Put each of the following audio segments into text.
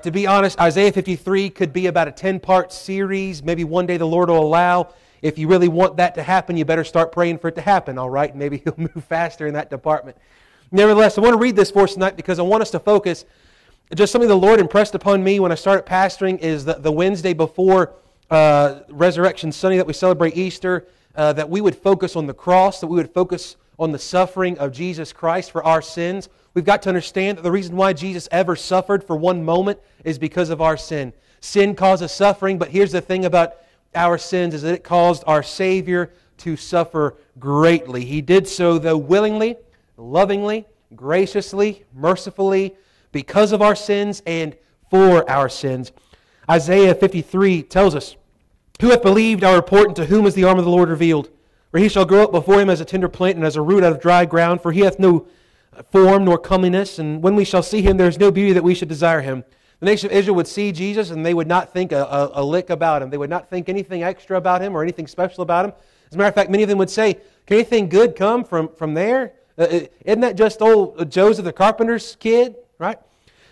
To be honest, Isaiah 53 could be about a 10-part series. Maybe one day the Lord will allow. If you really want that to happen, you better start praying for it to happen, all right? Maybe He'll move faster in that department. Nevertheless, I want to read this for us tonight because I want us to focus. Just something the Lord impressed upon me when I started pastoring is the Wednesday before Resurrection Sunday that we celebrate Easter, that we would focus on the cross, that we would focus on the suffering of Jesus Christ for our sins. We've got to understand that the reason why Jesus ever suffered for one moment is because of our sin. Sin causes suffering, but here's the thing about our sins is that it caused our Savior to suffer greatly. He did so, though, willingly, lovingly, graciously, mercifully, because of our sins and for our sins. Isaiah 53 tells us, "Who hath believed our report, and to whom is the arm of the Lord revealed? For he shall grow up before him as a tender plant, and as a root out of dry ground. For he hath no form nor comeliness, and when we shall see him, there is no beauty that we should desire him." The nation of Israel would see Jesus, and they would not think a lick about him. They would not think anything extra about him or anything special about him. As a matter of fact, many of them would say, "Can anything good come from there? Isn't that just old Joseph the carpenter's kid?" Right?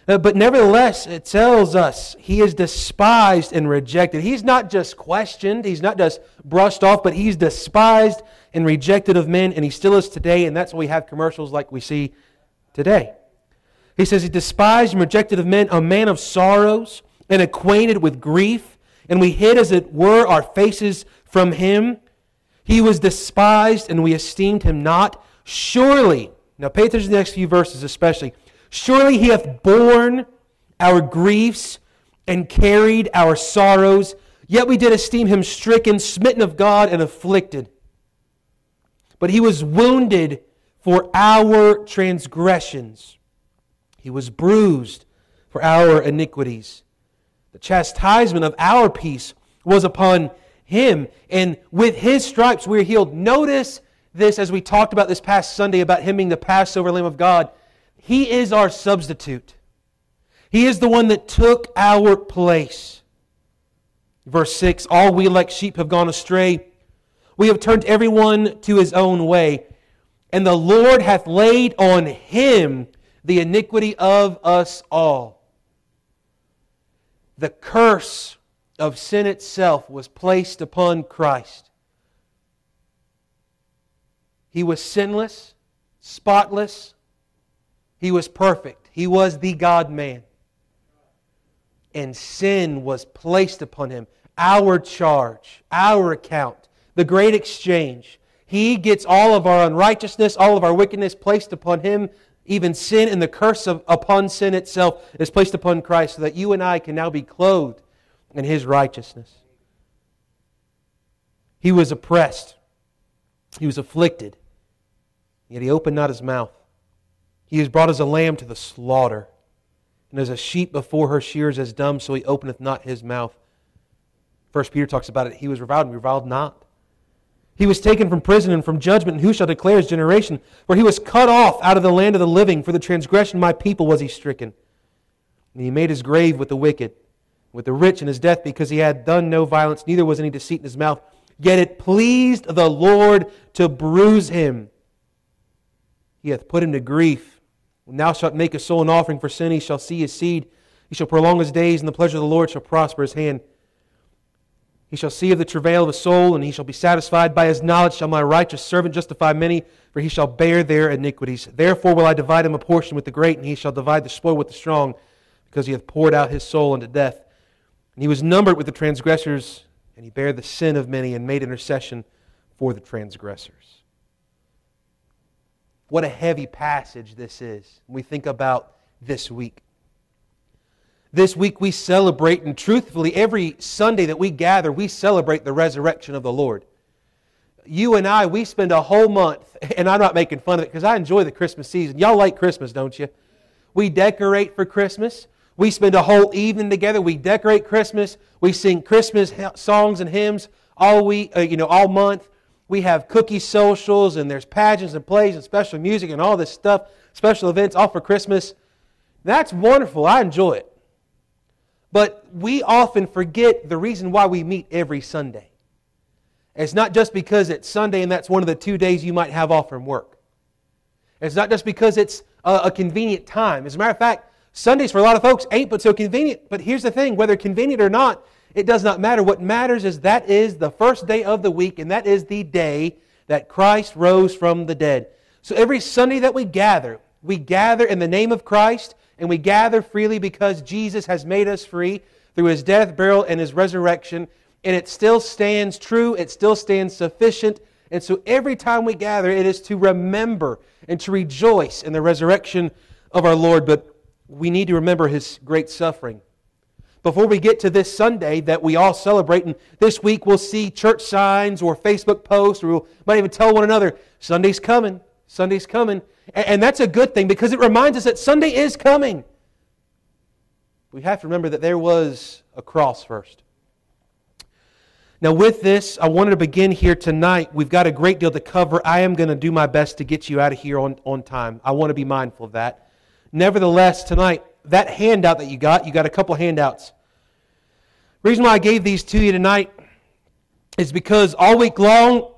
But nevertheless, it tells us he is despised and rejected. He's not just questioned, he's not just brushed off, but he's despised and rejected of men, and he still is today, and that's why we have commercials like we see today. He says, "He despised and rejected of men, a man of sorrows and acquainted with grief, and we hid as it were our faces from him. He was despised, and we esteemed him not. Surely," now pay attention to the next few verses especially, "surely he hath borne our griefs and carried our sorrows, yet we did esteem him stricken, smitten of God, and afflicted. But he was wounded for our transgressions. He was bruised for our iniquities. The chastisement of our peace was upon him, and with his stripes we are healed." Notice this as we talked about this past Sunday about him being the Passover Lamb of God. He is our substitute. He is the one that took our place. Verse 6, "All we like sheep have gone astray. We have turned everyone to his own way. And the Lord hath laid on him the iniquity of us all." The curse of sin itself was placed upon Christ. He was sinless, spotless. He was perfect. He was the God-man. And sin was placed upon Him. Our charge, our account, the great exchange. He gets all of our unrighteousness, all of our wickedness placed upon Him. Even sin and the curse upon sin itself is placed upon Christ so that you and I can now be clothed in His righteousness. He was oppressed. He was afflicted. Yet He opened not His mouth. He is brought as a lamb to the slaughter, and as a sheep before her shears is dumb, so he openeth not his mouth. 1 Peter talks about it. He was reviled, and reviled not. He was taken from prison and from judgment, and who shall declare his generation? For he was cut off out of the land of the living. For the transgression of my people was he stricken. And he made his grave with the wicked, with the rich in his death, because he had done no violence, neither was any deceit in his mouth. Yet it pleased the Lord to bruise him. He hath put him to grief. Now shalt make his soul an offering for sin, he shall see his seed, he shall prolong his days, and the pleasure of the Lord shall prosper his hand. He shall see of the travail of his soul, and he shall be satisfied. By his knowledge shall my righteous servant justify many, for he shall bear their iniquities. Therefore will I divide him a portion with the great, and he shall divide the spoil with the strong, because he hath poured out his soul unto death. And he was numbered with the transgressors, and he bare the sin of many, and made intercession for the transgressors." What a heavy passage this is when we think about this week. This week we celebrate, and truthfully, every Sunday that we gather, we celebrate the resurrection of the Lord. You and I, we spend a whole month, and I'm not making fun of it because I enjoy the Christmas season. Y'all like Christmas, don't you? We decorate for Christmas. We spend a whole evening together. We decorate Christmas. We sing Christmas songs and hymns all week, all month. We have cookie socials, and there's pageants and plays and special music and all this stuff, special events, all for Christmas. That's wonderful. I enjoy it. But we often forget the reason why we meet every Sunday. It's not just because it's Sunday and that's one of the 2 days you might have off from work. It's not just because it's a convenient time. As a matter of fact, Sundays for a lot of folks ain't but so convenient. But here's the thing, whether convenient or not, it does not matter. What matters is that is the first day of the week, and that is the day that Christ rose from the dead. So every Sunday that we gather in the name of Christ, and we gather freely because Jesus has made us free through His death, burial, and His resurrection. And it still stands true, it still stands sufficient. And so every time we gather, it is to remember and to rejoice in the resurrection of our Lord. But we need to remember His great suffering. Before we get to this Sunday that we all celebrate, and this week we'll see church signs or Facebook posts, or we might even tell one another, Sunday's coming, Sunday's coming. And that's a good thing because it reminds us that Sunday is coming. We have to remember that there was a cross first. Now with this, I wanted to begin here tonight. We've got a great deal to cover. I am going to do my best to get you out of here on time. I want to be mindful of that. Nevertheless, tonight, that handout that you got a couple handouts. The reason why I gave these to you tonight is because all week long,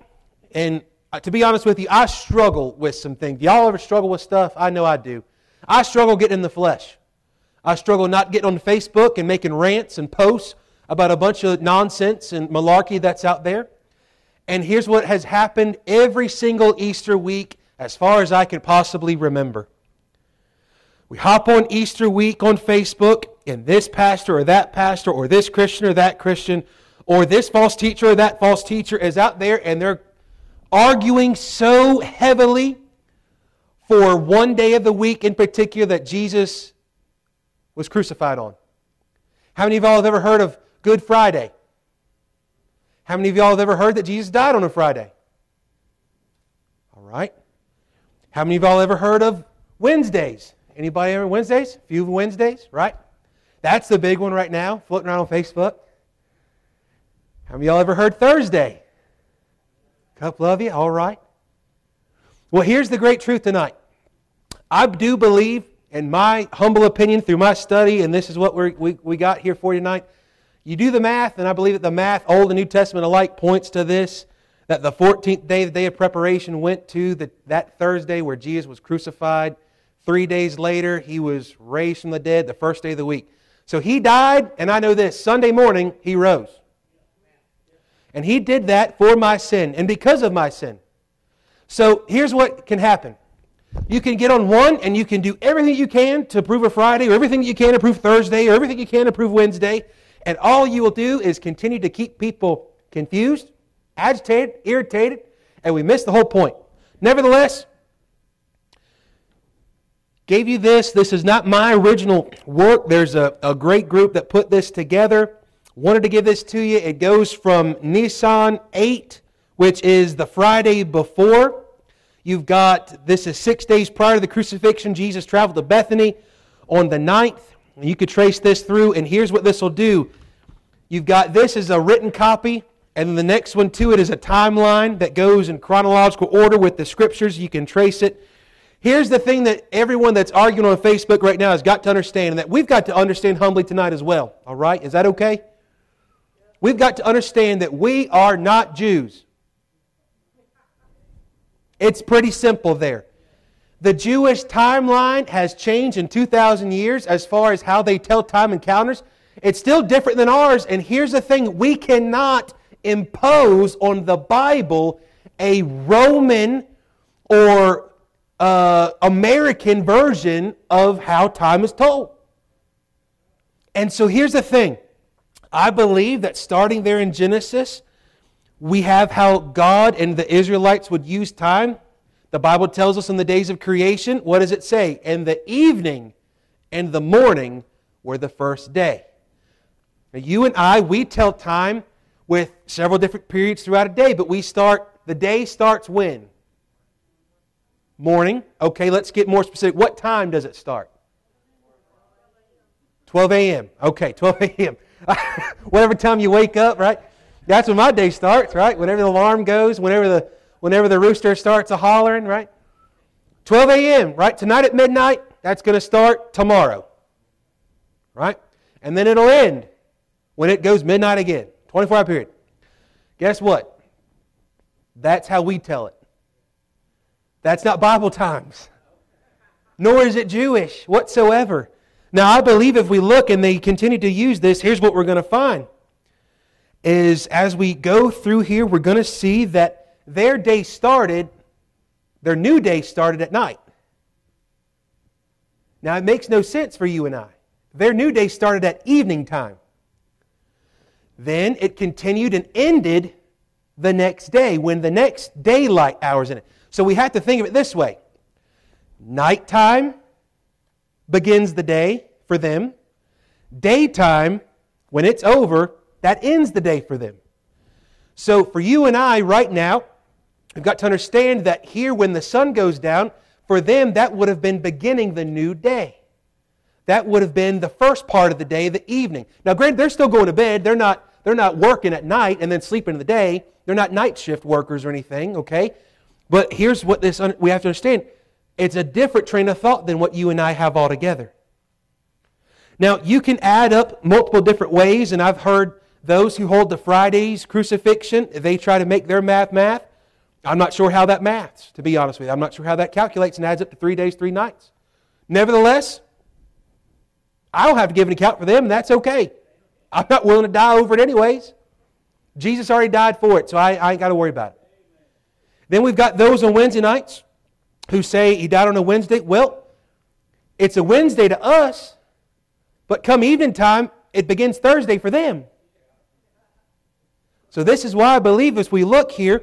and to be honest with you, I struggle with some things. Y'all ever struggle with stuff? I know I do. I struggle getting in the flesh. I struggle not getting on Facebook and making rants and posts about a bunch of nonsense and malarkey that's out there. And here's what has happened every single Easter week as far as I can possibly remember. We hop on Easter week on Facebook, and this pastor, or this Christian or that Christian, or this false teacher or that false teacher is out there, and they're arguing so heavily for one day of the week in particular that Jesus was crucified on. How many of y'all have ever heard of Good Friday? How many of y'all have ever heard that Jesus died on a Friday? All right. How many of y'all ever heard of Wednesdays? Anybody ever Wednesdays? A few Wednesdays, right? That's the big one right now, floating around on Facebook. How many of y'all ever heard Thursday? A couple of you, all right. Well, here's the great truth tonight. I do believe, in my humble opinion, through my study, and this is what we got here for you tonight, you do the math, and I believe that the math, Old and New Testament alike, points to this, that the 14th day, the day of preparation, went to that Thursday where Jesus was crucified. 3 days later, He was raised from the dead, the first day of the week. So He died, and I know this, Sunday morning, He rose. And He did that for my sin, and because of my sin. So here's what can happen. You can get on one and you can do everything you can to prove a Friday, or everything you can to prove Thursday, or everything you can to prove Wednesday. And all you will do is continue to keep people confused, agitated, irritated, and we miss the whole point. Nevertheless, gave you this. This is not my original work. There's a great group that put this together. Wanted to give this to you. It goes from Nisan 8, which is the Friday before. You've got, this is 6 days prior to the crucifixion, Jesus traveled to Bethany on the 9th. You could trace this through, and here's what this will do. You've got, this is a written copy, and the next one to it is a timeline that goes in chronological order with the Scriptures. You can trace it. Here's the thing that everyone that's arguing on Facebook right now has got to understand, and that we've got to understand humbly tonight as well. All right? Is that okay? We've got to understand that we are not Jews. It's pretty simple there. The Jewish timeline has changed in 2,000 years as far as how they tell time and calendars. It's still different than ours. And here's the thing. We cannot impose on the Bible a Roman or American version of how time is told. And so here's the thing. I believe that starting there in Genesis, we have how God and the Israelites would use time. The Bible tells us in the days of creation, what does it say? And the evening and the morning were the first day. Now you and I, we tell time with several different periods throughout a day, but we start, the day starts when? Morning. Okay, let's get more specific. What time does it start? 12 a.m. Okay, 12 a.m. Whatever time you wake up, right? That's when my day starts, right? Whenever the alarm goes, whenever the rooster starts a-hollering, right? 12 a.m., right? Tonight at midnight, that's going to start tomorrow, right? And then it'll end when it goes midnight again, 24-hour period. Guess what? That's how we tell it. That's not Bible times, nor is it Jewish whatsoever. Now, I believe if we look and they continue to use this, here's what we're going to find. Is as we go through here, we're going to see that their new day started at night. Now, it makes no sense for you and I. Their new day started at evening time. Then it continued and ended the next day when the next daylight hours in it. So we have to think of it this way. Nighttime begins the day for them. Daytime, when it's over, that ends the day for them. So for you and I right now, we've got to understand that here when the sun goes down, for them that would have been beginning the new day. That would have been the first part of the day, the evening. Now granted, they're still going to bed. They're not working at night and then sleeping in the day. They're not night shift workers or anything, okay? But here's what we have to understand. It's a different train of thought than what you and I have altogether. Now, you can add up multiple different ways, and I've heard those who hold the Friday's crucifixion, they try to make their math. I'm not sure how that maths, to be honest with you. I'm not sure how that calculates and adds up to 3 days, 3 nights. Nevertheless, I don't have to give an account for them, and that's okay. I'm not willing to die over it anyways. Jesus already died for it, so I ain't got to worry about it. Then we've got those on Wednesday nights who say he died on a Wednesday. Well, it's a Wednesday to us, but come evening time, it begins Thursday for them. So this is why I believe as we look here,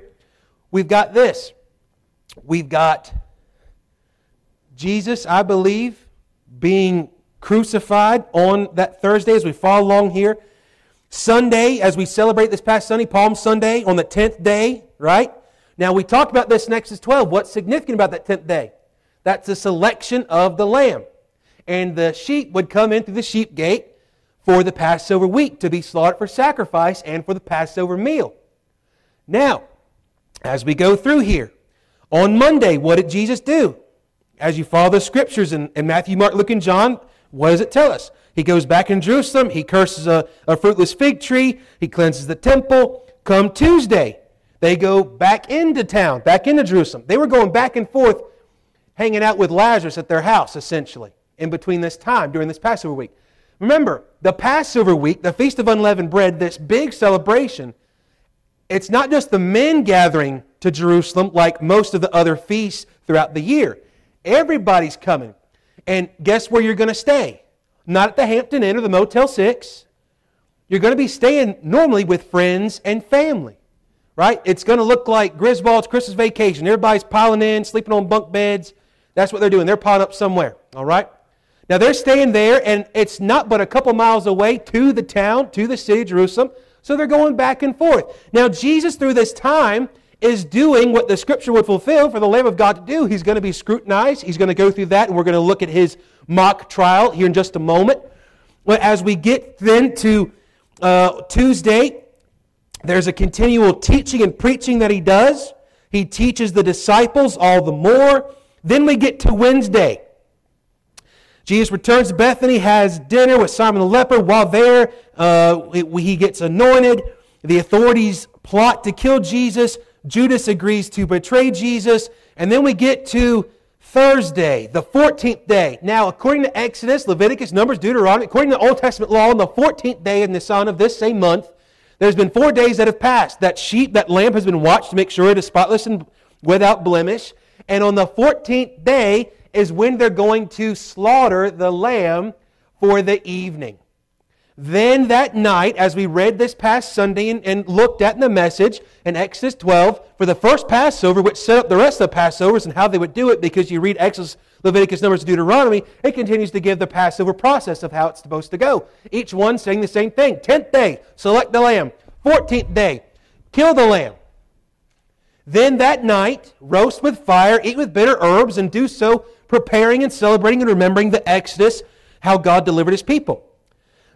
we've got this. We've got Jesus, I believe, being crucified on that Thursday as we follow along here. Sunday, as we celebrate this past Sunday, Palm Sunday, on the 10th day, right? Now, we talked about this in Exodus 12. What's significant about that 10th day? That's the selection of the lamb. And the sheep would come in through the sheep gate for the Passover week to be slaughtered for sacrifice and for the Passover meal. Now, as we go through here, on Monday, what did Jesus do? As you follow the Scriptures in Matthew, Mark, Luke, and John, what does it tell us? He goes back in Jerusalem. He curses a fruitless fig tree. He cleanses the temple. Come Tuesday, they go back into town, back into Jerusalem. They were going back and forth, hanging out with Lazarus at their house, essentially, in between this time, during this Passover week. Remember, the Passover week, the Feast of Unleavened Bread, this big celebration, it's not just the men gathering to Jerusalem like most of the other feasts throughout the year. Everybody's coming. And guess where you're going to stay? Not at the Hampton Inn or the Motel 6. You're going to be staying normally with friends and family. Right? It's going to look like Griswold's Christmas vacation. Everybody's piling in, sleeping on bunk beds. That's what they're doing. They're piling up somewhere. All right? Now they're staying there, and it's not but a couple miles away to the town, to the city of Jerusalem. So they're going back and forth. Now Jesus, through this time, is doing what the Scripture would fulfill for the Lamb of God to do. He's going to be scrutinized. He's going to go through that, and we're going to look at his mock trial here in just a moment. But as we get then to Tuesday, there's a continual teaching and preaching that he does. He teaches the disciples all the more. Then we get to Wednesday. Jesus returns to Bethany, has dinner with Simon the leper. While there, he gets anointed. The authorities plot to kill Jesus. Judas agrees to betray Jesus. And then we get to Thursday, the 14th day. Now, according to Exodus, Leviticus, Numbers, Deuteronomy, according to the Old Testament law, on the 14th day in Nisan of this same month, there's been 4 days that have passed. That sheep, that lamb has been watched to make sure it is spotless and without blemish. And on the 14th day is when they're going to slaughter the lamb for the evening. Then that night, as we read this past Sunday and looked at in the message in Exodus 12, for the first Passover, which set up the rest of the Passovers and how they would do it, because you read Exodus, Leviticus, Numbers, Deuteronomy, it continues to give the Passover process of how it's supposed to go. Each one saying the same thing. 10th day, select the lamb. 14th day, kill the lamb. Then that night, roast with fire, eat with bitter herbs, and do so preparing and celebrating and remembering the Exodus, how God delivered His people.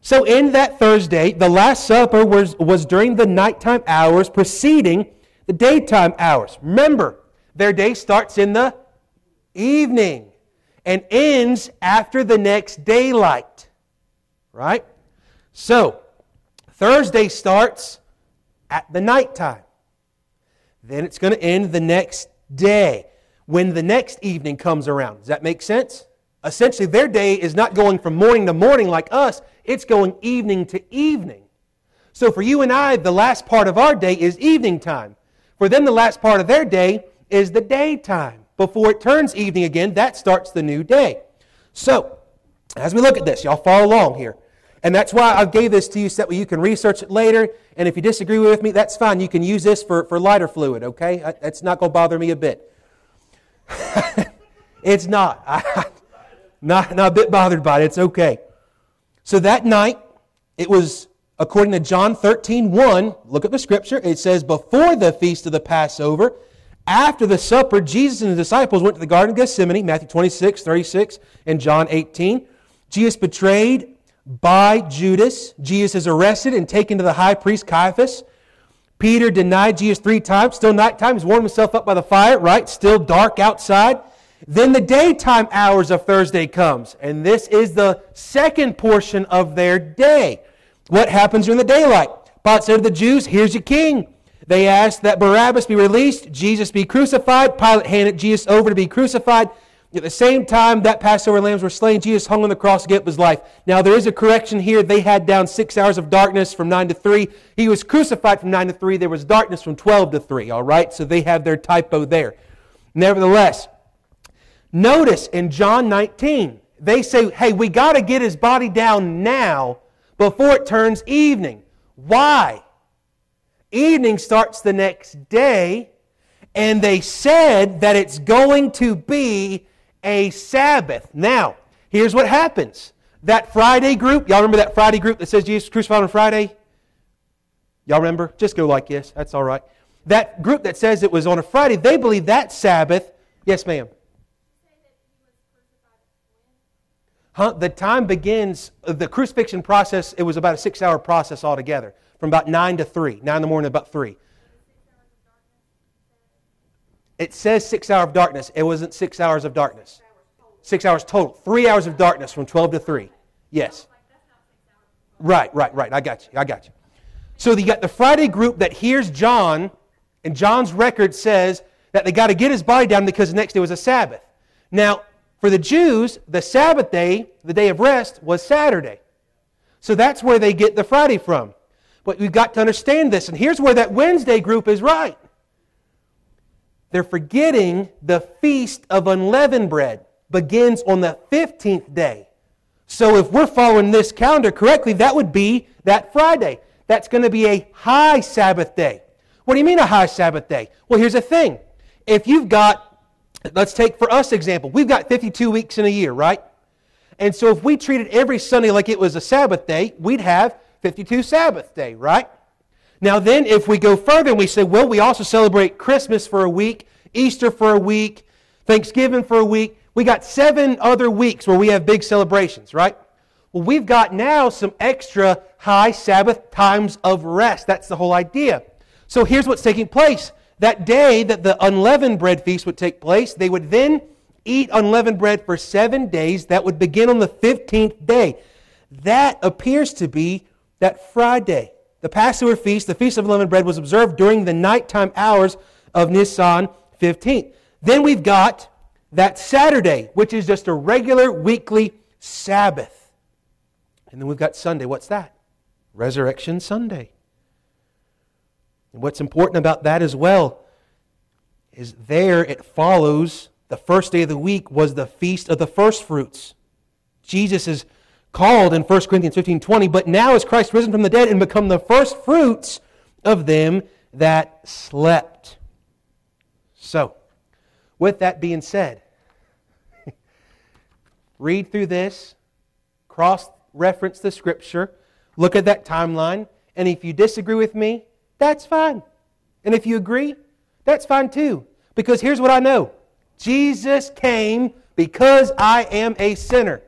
So in that Thursday, the Last Supper was during the nighttime hours preceding the daytime hours. Remember, their day starts in the evening and ends after the next daylight, right? So, Thursday starts at the nighttime. Then it's going to end the next day when the next evening comes around. Does that make sense? Essentially, their day is not going from morning to morning like us. It's going evening to evening. So for you and I, the last part of our day is evening time. For them, the last part of their day is the daytime. Before it turns evening again, that starts the new day. So, as we look at this, y'all follow along here. And that's why I gave this to you so that you can research it later. And if you disagree with me, that's fine. You can use this for lighter fluid, okay? That's not going to bother me a bit. It's not. I'm not a bit bothered by it. It's okay. So that night, it was, according to John 13:1, look at the Scripture. It says, before the feast of the Passover, after the supper, Jesus and the disciples went to the Garden of Gethsemane, Matthew 26:36, and John 18. Jesus betrayed by Judas. Jesus is arrested and taken to the high priest Caiaphas. Peter denied Jesus 3 times. Still nighttime. He's warming himself up by the fire, right? Still dark outside. Then the daytime hours of Thursday comes. And this is the second portion of their day. What happens during the daylight? Pilate said to the Jews, here's your king. They asked that Barabbas be released, Jesus be crucified. Pilate handed Jesus over to be crucified. At the same time that Passover lambs were slain, Jesus hung on the cross to give up His life. Now there is a correction here. They had down 6 hours of darkness from 9 to 3. He was crucified from 9 to 3. There was darkness from 12 to 3. All right, so they have their typo there. Nevertheless, notice in John 19, they say, hey, we got to get His body down now before it turns evening. Why? Evening starts the next day, and they said that it's going to be a Sabbath. Now, here's what happens. That Friday group, y'all remember that Friday group that says Jesus was crucified on Friday? Y'all remember? Just go like this. That's all right. That group that says it was on a Friday, they believe that Sabbath. Yes, ma'am. Huh? The time begins, the crucifixion process, it was about a 6-hour process altogether. From about 9 to 3. 9 in the morning to about 3. It says 6 hours of darkness. It wasn't 6 hours of darkness. 6 hours total. 3 hours of darkness from 12 to 3. Yes. Right. I got you. So you got the Friday group that hears John, and John's record says that they got to get His body down because the next day was a Sabbath. Now, for the Jews, the Sabbath day, the day of rest, was Saturday. So that's where they get the Friday from. But we've got to understand this, and here's where that Wednesday group is right. They're forgetting the Feast of Unleavened Bread begins on the 15th day. So if we're following this calendar correctly, that would be that Friday. That's going to be a high Sabbath day. What do you mean a high Sabbath day? Well, here's the thing. If you've got, let's take for us example, we've got 52 weeks in a year, right? And so if we treated every Sunday like it was a Sabbath day, we'd have 52 Sabbath day, right? Now then, if we go further and we say, well, we also celebrate Christmas for a week, Easter for a week, Thanksgiving for a week. We got 7 other weeks where we have big celebrations, right? Well, we've got now some extra high Sabbath times of rest. That's the whole idea. So here's what's taking place. That day that the unleavened bread feast would take place, they would then eat unleavened bread for 7 days. That would begin on the 15th day. That appears to be that Friday. The Passover feast, the Feast of Unleavened Bread, was observed during the nighttime hours of Nisan 15th. Then we've got that Saturday, which is just a regular weekly Sabbath. And then we've got Sunday. What's that? Resurrection Sunday. And what's important about that as well is there it follows the first day of the week was the Feast of the First Fruits. Jesus is called in 1 Corinthians 15:20, but now is Christ risen from the dead and become the first fruits of them that slept. So, with that being said, read through this, cross-reference the Scripture, look at that timeline, and if you disagree with me, that's fine. And if you agree, that's fine too. Because here's what I know. Jesus came because I am a sinner.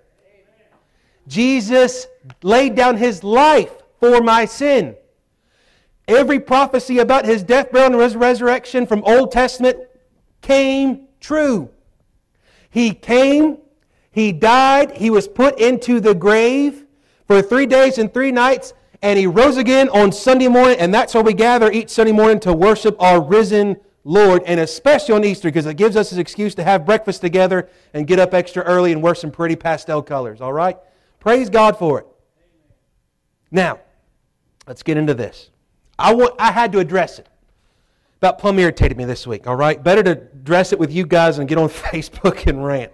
Jesus laid down His life for my sin. Every prophecy about His death, burial, and resurrection from Old Testament came true. He came, He died, He was put into the grave for 3 days and 3 nights, and He rose again on Sunday morning, and that's where we gather each Sunday morning to worship our risen Lord, and especially on Easter, because it gives us an excuse to have breakfast together and get up extra early and wear some pretty pastel colors, all right? Praise God for it. Now, let's get into this. I had to address it. About plumb irritated me this week, all right? Better to address it with you guys and get on Facebook and rant.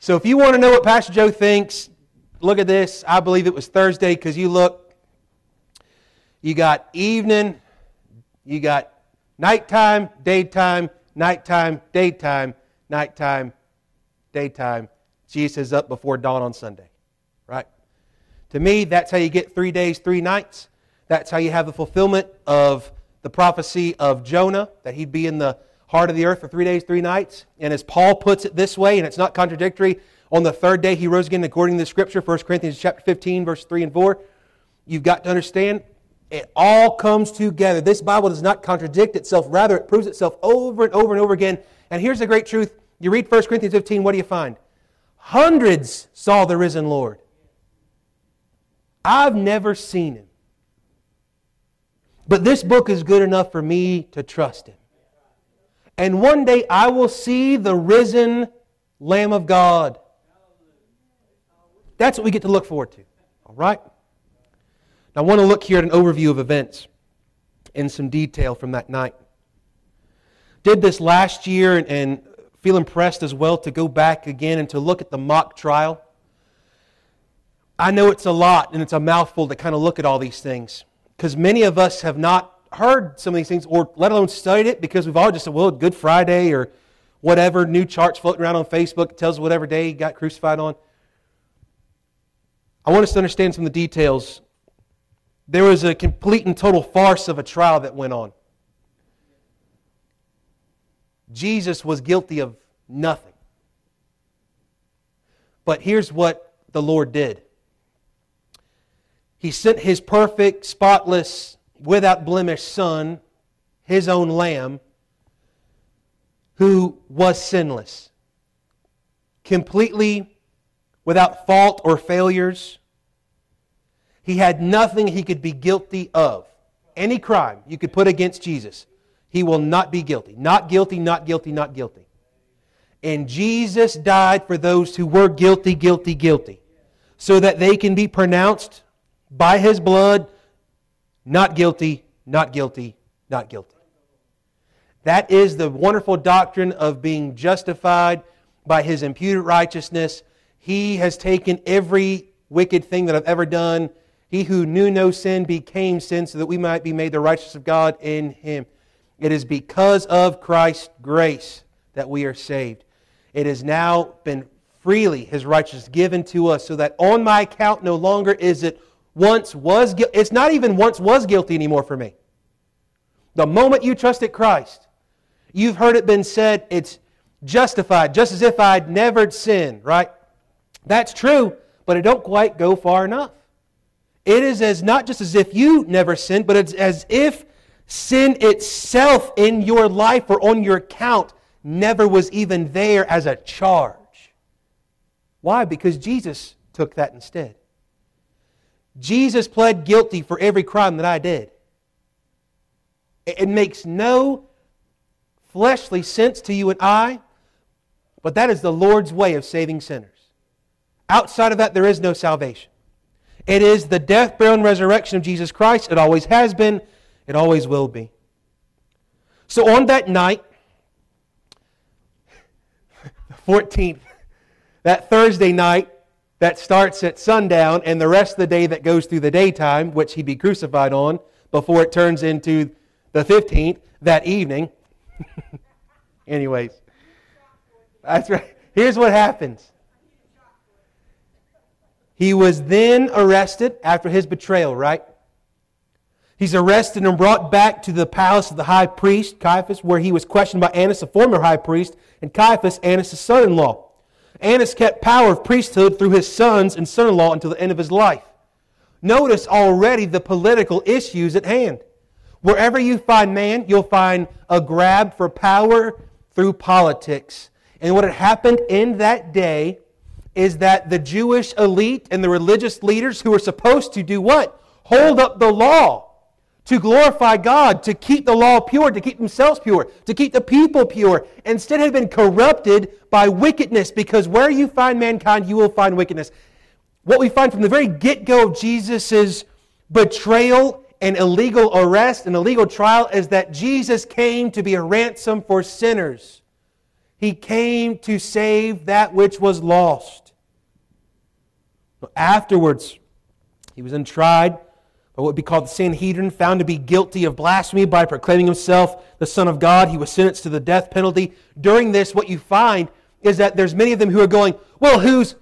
So if you want to know what Pastor Joe thinks, look at this. I believe it was Thursday because you look. You got evening, you got nighttime, daytime, nighttime, daytime, nighttime, daytime. Jesus is up before dawn on Sunday, right? To me, that's how you get 3 days, 3 nights. That's how you have the fulfillment of the prophecy of Jonah, that he'd be in the heart of the earth for 3 days, 3 nights. And as Paul puts it this way, and it's not contradictory, on the third day he rose again according to the Scripture, 1 Corinthians chapter 15, verse 3 and 4. You've got to understand, it all comes together. This Bible does not contradict itself. Rather, it proves itself over and over and over again. And here's the great truth. You read 1 Corinthians 15, what do you find? Hundreds saw the risen Lord. I've never seen Him. But this book is good enough for me to trust Him. And one day I will see the risen Lamb of God. That's what we get to look forward to. All right? Now I want to look here at an overview of events in some detail from that night. Did this last year and feel impressed as well to go back again and to look at the mock trial. I know it's a lot and it's a mouthful to kind of look at all these things because many of us have not heard some of these things, or let alone studied it, because we've all just said, well, Good Friday or whatever new charts floating around on Facebook tells us whatever day He got crucified on. I want us to understand some of the details. There was a complete and total farce of a trial that went on. Jesus was guilty of nothing. But here's what the Lord did. He sent His perfect, spotless, without blemish Son, His own Lamb, who was sinless, completely without fault or failures. He had nothing He could be guilty of. Any crime you could put against Jesus, He will not be guilty. Not guilty, not guilty, not guilty. And Jesus died for those who were guilty, guilty, guilty, so that they can be pronounced by His blood not guilty, not guilty, not guilty. That is the wonderful doctrine of being justified by His imputed righteousness. He has taken every wicked thing that I've ever done. He who knew no sin became sin so that we might be made the righteousness of God in Him. It is because of Christ's grace that we are saved. It has now been freely, His righteousness, given to us so that on my account no longer is it once was guilty. It's not even once was guilty anymore for me. The moment you trusted Christ, you've heard it been said, it's justified, just as if I'd never sinned, right? That's true, but it don't quite go far enough. It is as not just as if you never sinned, but it's as if sin itself in your life or on your account never was even there as a charge. Why? Because Jesus took that instead. Jesus pled guilty for every crime that I did. It makes no fleshly sense to you and I, but that is the Lord's way of saving sinners. Outside of that, there is no salvation. It is the death, burial, and resurrection of Jesus Christ. It always has been. It always will be. So on that night, the 14th, that Thursday night, that starts at sundown and the rest of the day that goes through the daytime, which He'd be crucified on, before it turns into the 15th, that evening. Anyways, that's right. Here's what happens. He was then arrested after His betrayal, right? He's arrested and brought back to the palace of the high priest, Caiaphas, where he was questioned by Annas, the former high priest, and Caiaphas, Annas' son-in-law. Annas kept power of priesthood through his sons and son-in-law until the end of his life. Notice already the political issues at hand. Wherever you find man, you'll find a grab for power through politics. And what had happened in that day is that the Jewish elite and the religious leaders who were supposed to do what? Hold up the law. to glorify God, to keep the law pure, to keep themselves pure, to keep the people pure, instead have been corrupted by wickedness, because where you find mankind, you will find wickedness. What we find from the very get-go of Jesus' betrayal and illegal arrest and illegal trial is that Jesus came to be a ransom for sinners. He came to save that which was lost. But afterwards, he was tried by what would be called the Sanhedrin, found to be guilty of blasphemy by proclaiming himself the Son of God. He was sentenced to the death penalty. During this, what you find is that there's many of them who are going, well, who's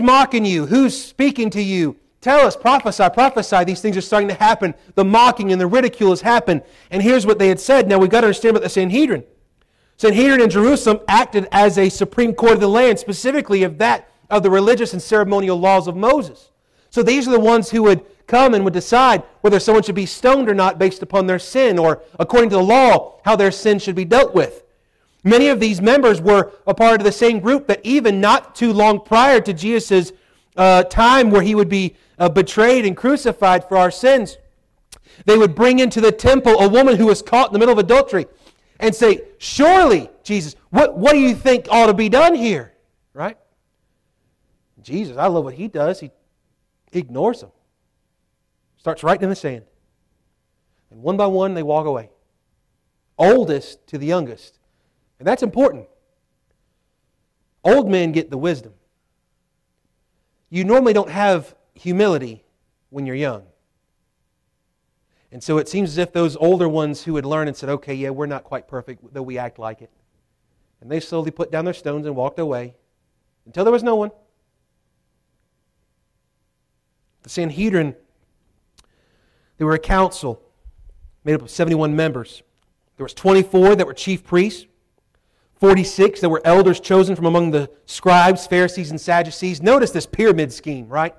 mocking you? Who's speaking to you? Tell us, prophesy, prophesy. These things are starting to happen. The mocking and the ridicule has happened. And here's what they had said. Now, we've got to understand about the Sanhedrin. Sanhedrin in Jerusalem acted as a supreme court of the land, specifically of the religious and ceremonial laws of Moses. So these are the ones who would come and would decide whether someone should be stoned or not based upon their sin, or according to the law, how their sin should be dealt with. Many of these members were a part of the same group that even not too long prior to Jesus' time where he would be betrayed and crucified for our sins, they would bring into the temple a woman who was caught in the middle of adultery and say, surely, Jesus, what do you think ought to be done here? Right? Jesus, I love what he does. He ignores them. Starts writing in the sand. And one by one, they walk away. Oldest to the youngest. And that's important. Old men get the wisdom. You normally don't have humility when you're young. And so it seems as if those older ones who had learned and said, okay, yeah, we're not quite perfect, though we act like it. And they slowly put down their stones and walked away until there was no one. The Sanhedrin, they were a council made up of 71 members. There was 24 that were chief priests, 46 that were elders chosen from among the scribes, Pharisees, and Sadducees. Notice this pyramid scheme, right?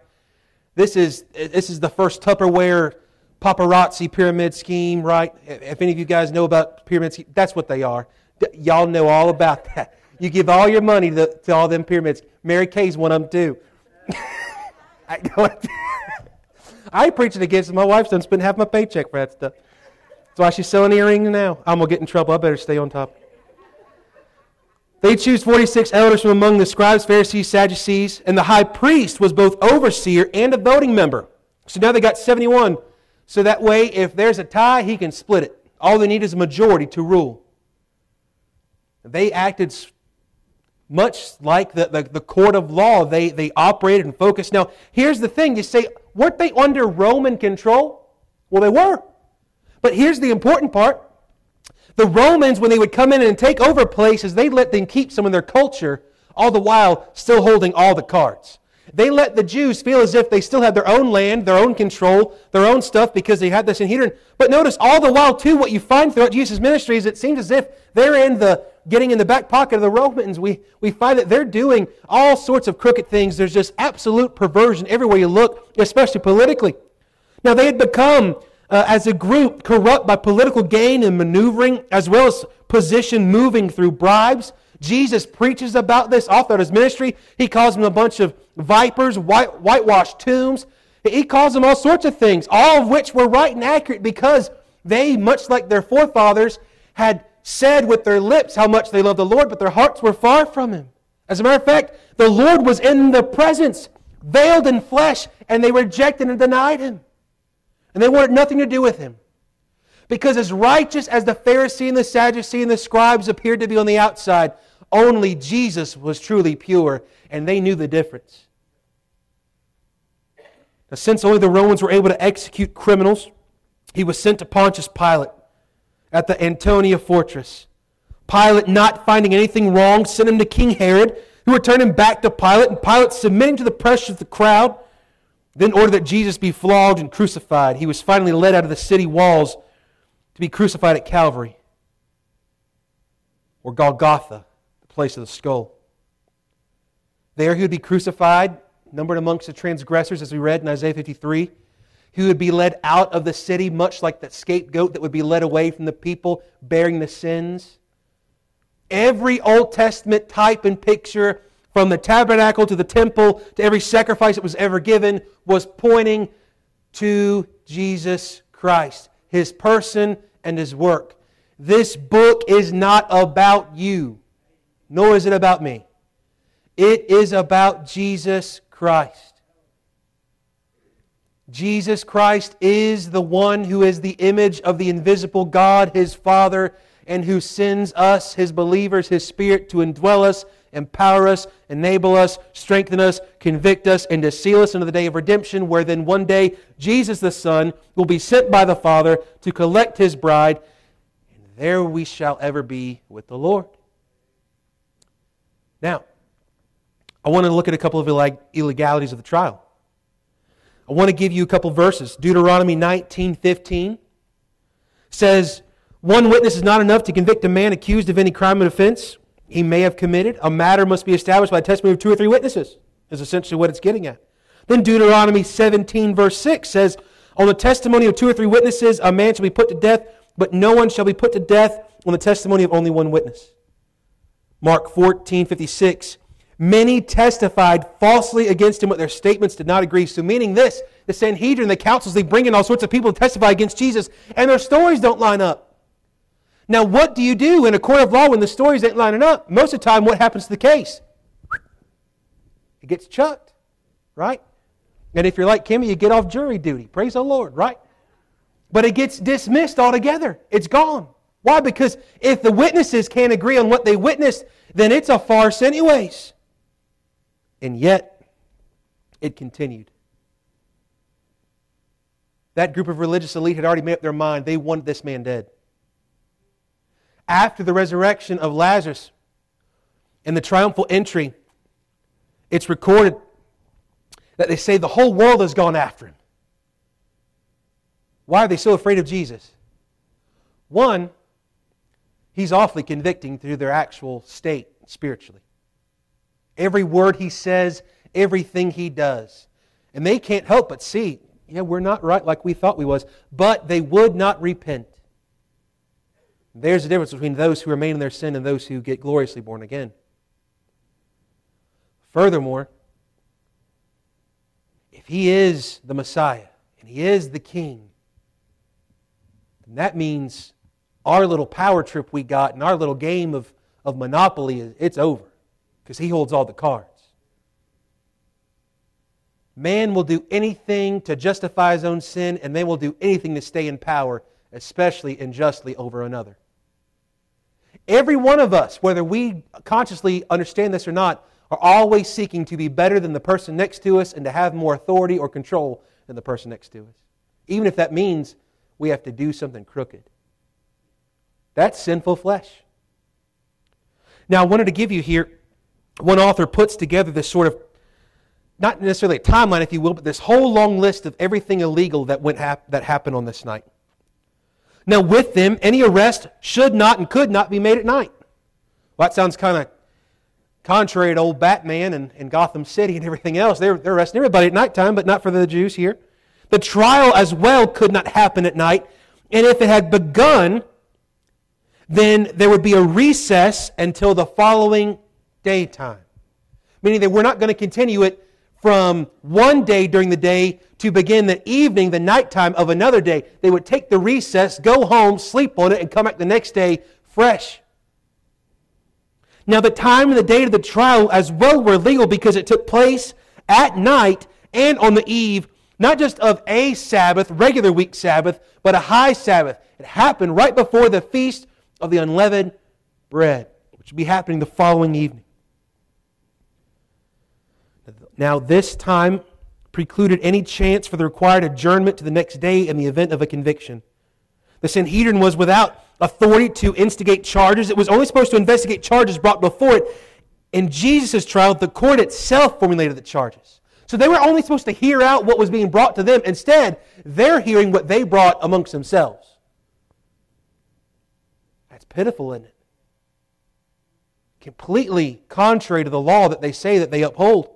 This is the first Tupperware paparazzi pyramid scheme, right? If any of you guys know about pyramid scheme, that's what they are. Y'all know all about that. You give all your money to all them pyramids. Mary Kay's one of them too. I preach it against it. My wife's done spent half my paycheck for that stuff. That's why she's selling earrings now. I'm going to get in trouble. I better stay on top. They choose 46 elders from among the scribes, Pharisees, Sadducees, and the high priest was both overseer and a voting member. So now they got 71. So that way, if there's a tie, he can split it. All they need is a majority to rule. They acted much like the court of law. They operated and focused. Now, here's the thing. You say, weren't they under Roman control? Well, they were. But here's the important part. The Romans, when they would come in and take over places, they let them keep some of their culture, all the while still holding all the cards. They let the Jews feel as if they still had their own land, their own control, their own stuff because they had the Sanhedrin. But notice, all the while, too, what you find throughout Jesus' ministry is it seems as if they're getting in the back pocket of the Romans. We find that they're doing all sorts of crooked things. There's just absolute perversion everywhere you look, especially politically. Now, they had become, as a group, corrupt by political gain and maneuvering, as well as position moving through bribes. Jesus preaches about this all throughout his ministry. He calls them a bunch of vipers, whitewashed tombs. He calls them all sorts of things, all of which were right and accurate because they, much like their forefathers, had said with their lips how much they loved the Lord, but their hearts were far from Him. As a matter of fact, the Lord was in their presence, veiled in flesh, and they rejected and denied Him. And they wanted nothing to do with Him. Because as righteous as the Pharisee and the Sadducee and the scribes appeared to be on the outside, only Jesus was truly pure, and they knew the difference. Now, since only the Romans were able to execute criminals, he was sent to Pontius Pilate at the Antonia Fortress. Pilate, not finding anything wrong, sent him to King Herod, who returned him back to Pilate, and Pilate, submitting to the pressure of the crowd, then ordered that Jesus be flogged and crucified. He was finally led out of the city walls to be crucified at Calvary, or Golgotha, place of the skull. There he would be crucified, numbered amongst the transgressors, as we read in Isaiah 53. He would be led out of the city, much like that scapegoat that would be led away from the people, bearing the sins. Every Old Testament type and picture, from the tabernacle to the temple, to every sacrifice that was ever given, was pointing to Jesus Christ. His person, and His work. This book is not about you, nor is it about me. It is about Jesus Christ. Jesus Christ is the one who is the image of the invisible God, His Father, and who sends us, His believers, His Spirit to indwell us, empower us, enable us, strengthen us, convict us, and to seal us into the day of redemption, where then one day Jesus the Son will be sent by the Father to collect His bride, and there we shall ever be with the Lord. Now, I want to look at a couple of illegalities of the trial. I want to give you a couple verses. Deuteronomy 19:15 says, "One witness is not enough to convict a man accused of any crime and offense he may have committed. A matter must be established by the testimony of 2 or 3 witnesses," is essentially what it's getting at. Then Deuteronomy 17:6 says, "On the testimony of 2 or 3 witnesses, a man shall be put to death, but no one shall be put to death on the testimony of only one witness." Mark 14:56, "Many testified falsely against him, but their statements did not agree." So meaning this, the Sanhedrin, the councils, they bring in all sorts of people to testify against Jesus, and their stories don't line up. Now, what do you do in a court of law when the stories ain't lining up? Most of the time, what happens to the case? It gets chucked, right? And if you're like Kimmy, you get off jury duty. Praise the Lord, right? But it gets dismissed altogether. It's gone. Why? Because if the witnesses can't agree on what they witnessed, then it's a farce anyways. And yet, it continued. That group of religious elite had already made up their mind. They wanted this man dead. After the resurrection of Lazarus and the triumphal entry, it's recorded that they say the whole world has gone after Him. Why are they so afraid of Jesus? One, He's awfully convicting through their actual state spiritually. Every word He says, everything He does. And they can't help but see, yeah, we're not right like we thought we was, but they would not repent. There's a difference between those who remain in their sin and those who get gloriously born again. Furthermore, if He is the Messiah and He is the King, then that means our little power trip we got and our little game of Monopoly, it's over, because He holds all the cards. Man will do anything to justify his own sin, and man will do anything to stay in power, especially unjustly over another. Every one of us, whether we consciously understand this or not, are always seeking to be better than the person next to us and to have more authority or control than the person next to us, even if that means we have to do something crooked. That's sinful flesh. Now, I wanted to give you here, one author puts together this sort of, not necessarily a timeline, if you will, but this whole long list of everything illegal that happened on this night. Now, with them, any arrest should not and could not be made at night. Well, that sounds kind of contrary to old Batman and Gotham City and everything else. They're arresting everybody at nighttime, but not for the Jews here. The trial as well could not happen at night. And if it had begun, then there would be a recess until the following daytime. Meaning that we're not going to continue it from one day during the day to begin the evening, the nighttime of another day. They would take the recess, go home, sleep on it, and come back the next day fresh. Now, the time and the date of the trial as well were legal because it took place at night and on the eve, not just of a Sabbath, regular week Sabbath, but a high Sabbath. It happened right before the Feast of the Unleavened Bread, which would be happening the following evening. Now, this time precluded any chance for the required adjournment to the next day in the event of a conviction. The Sanhedrin was without authority to instigate charges. It was only supposed to investigate charges brought before it. In Jesus' trial, the court itself formulated the charges. So they were only supposed to hear out what was being brought to them. Instead, they're hearing what they brought amongst themselves. That's pitiful, isn't it? Completely contrary to the law that they say that they uphold.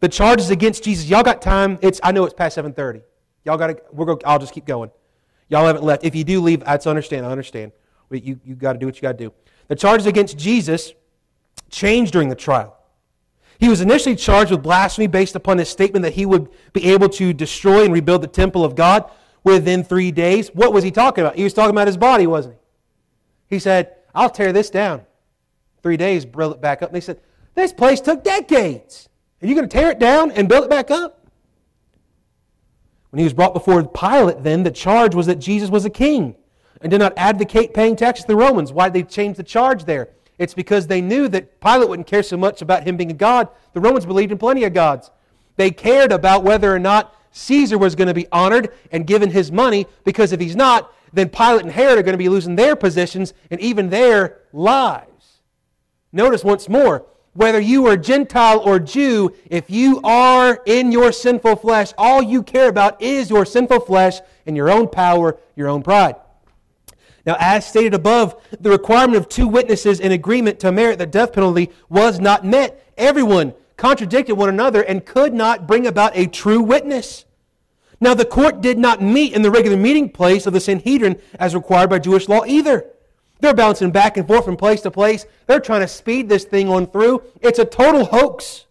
The charges against Jesus, y'all got time. I know it's past 7:30. Y'all got to, I'll just keep going. Y'all haven't left. If you do leave, I understand. You got to do what you got to do. The charges against Jesus changed during the trial. He was initially charged with blasphemy based upon his statement that he would be able to destroy and rebuild the temple of God. within 3 days. What was he talking about? He was talking about his body, wasn't he? He said, I'll tear this down. 3 days, build it back up. And they said, this place took decades. Are you going to tear it down and build it back up? When he was brought before Pilate then, the charge was that Jesus was a king and did not advocate paying taxes to the Romans. Why did they change the charge there? It's because they knew that Pilate wouldn't care so much about him being a god. The Romans believed in plenty of gods. They cared about whether or not Caesar was going to be honored and given his money, because if he's not, then Pilate and Herod are going to be losing their positions and even their lives. Notice once more, whether you are Gentile or Jew, if you are in your sinful flesh, all you care about is your sinful flesh and your own power, your own pride. Now, as stated above, the requirement of two witnesses in agreement to merit the death penalty was not met. Everyone contradicted one another and could not bring about a true witness. Now, the court did not meet in the regular meeting place of the Sanhedrin as required by Jewish law either. They're bouncing back and forth from place to place. They're trying to speed this thing on through. It's a total hoax.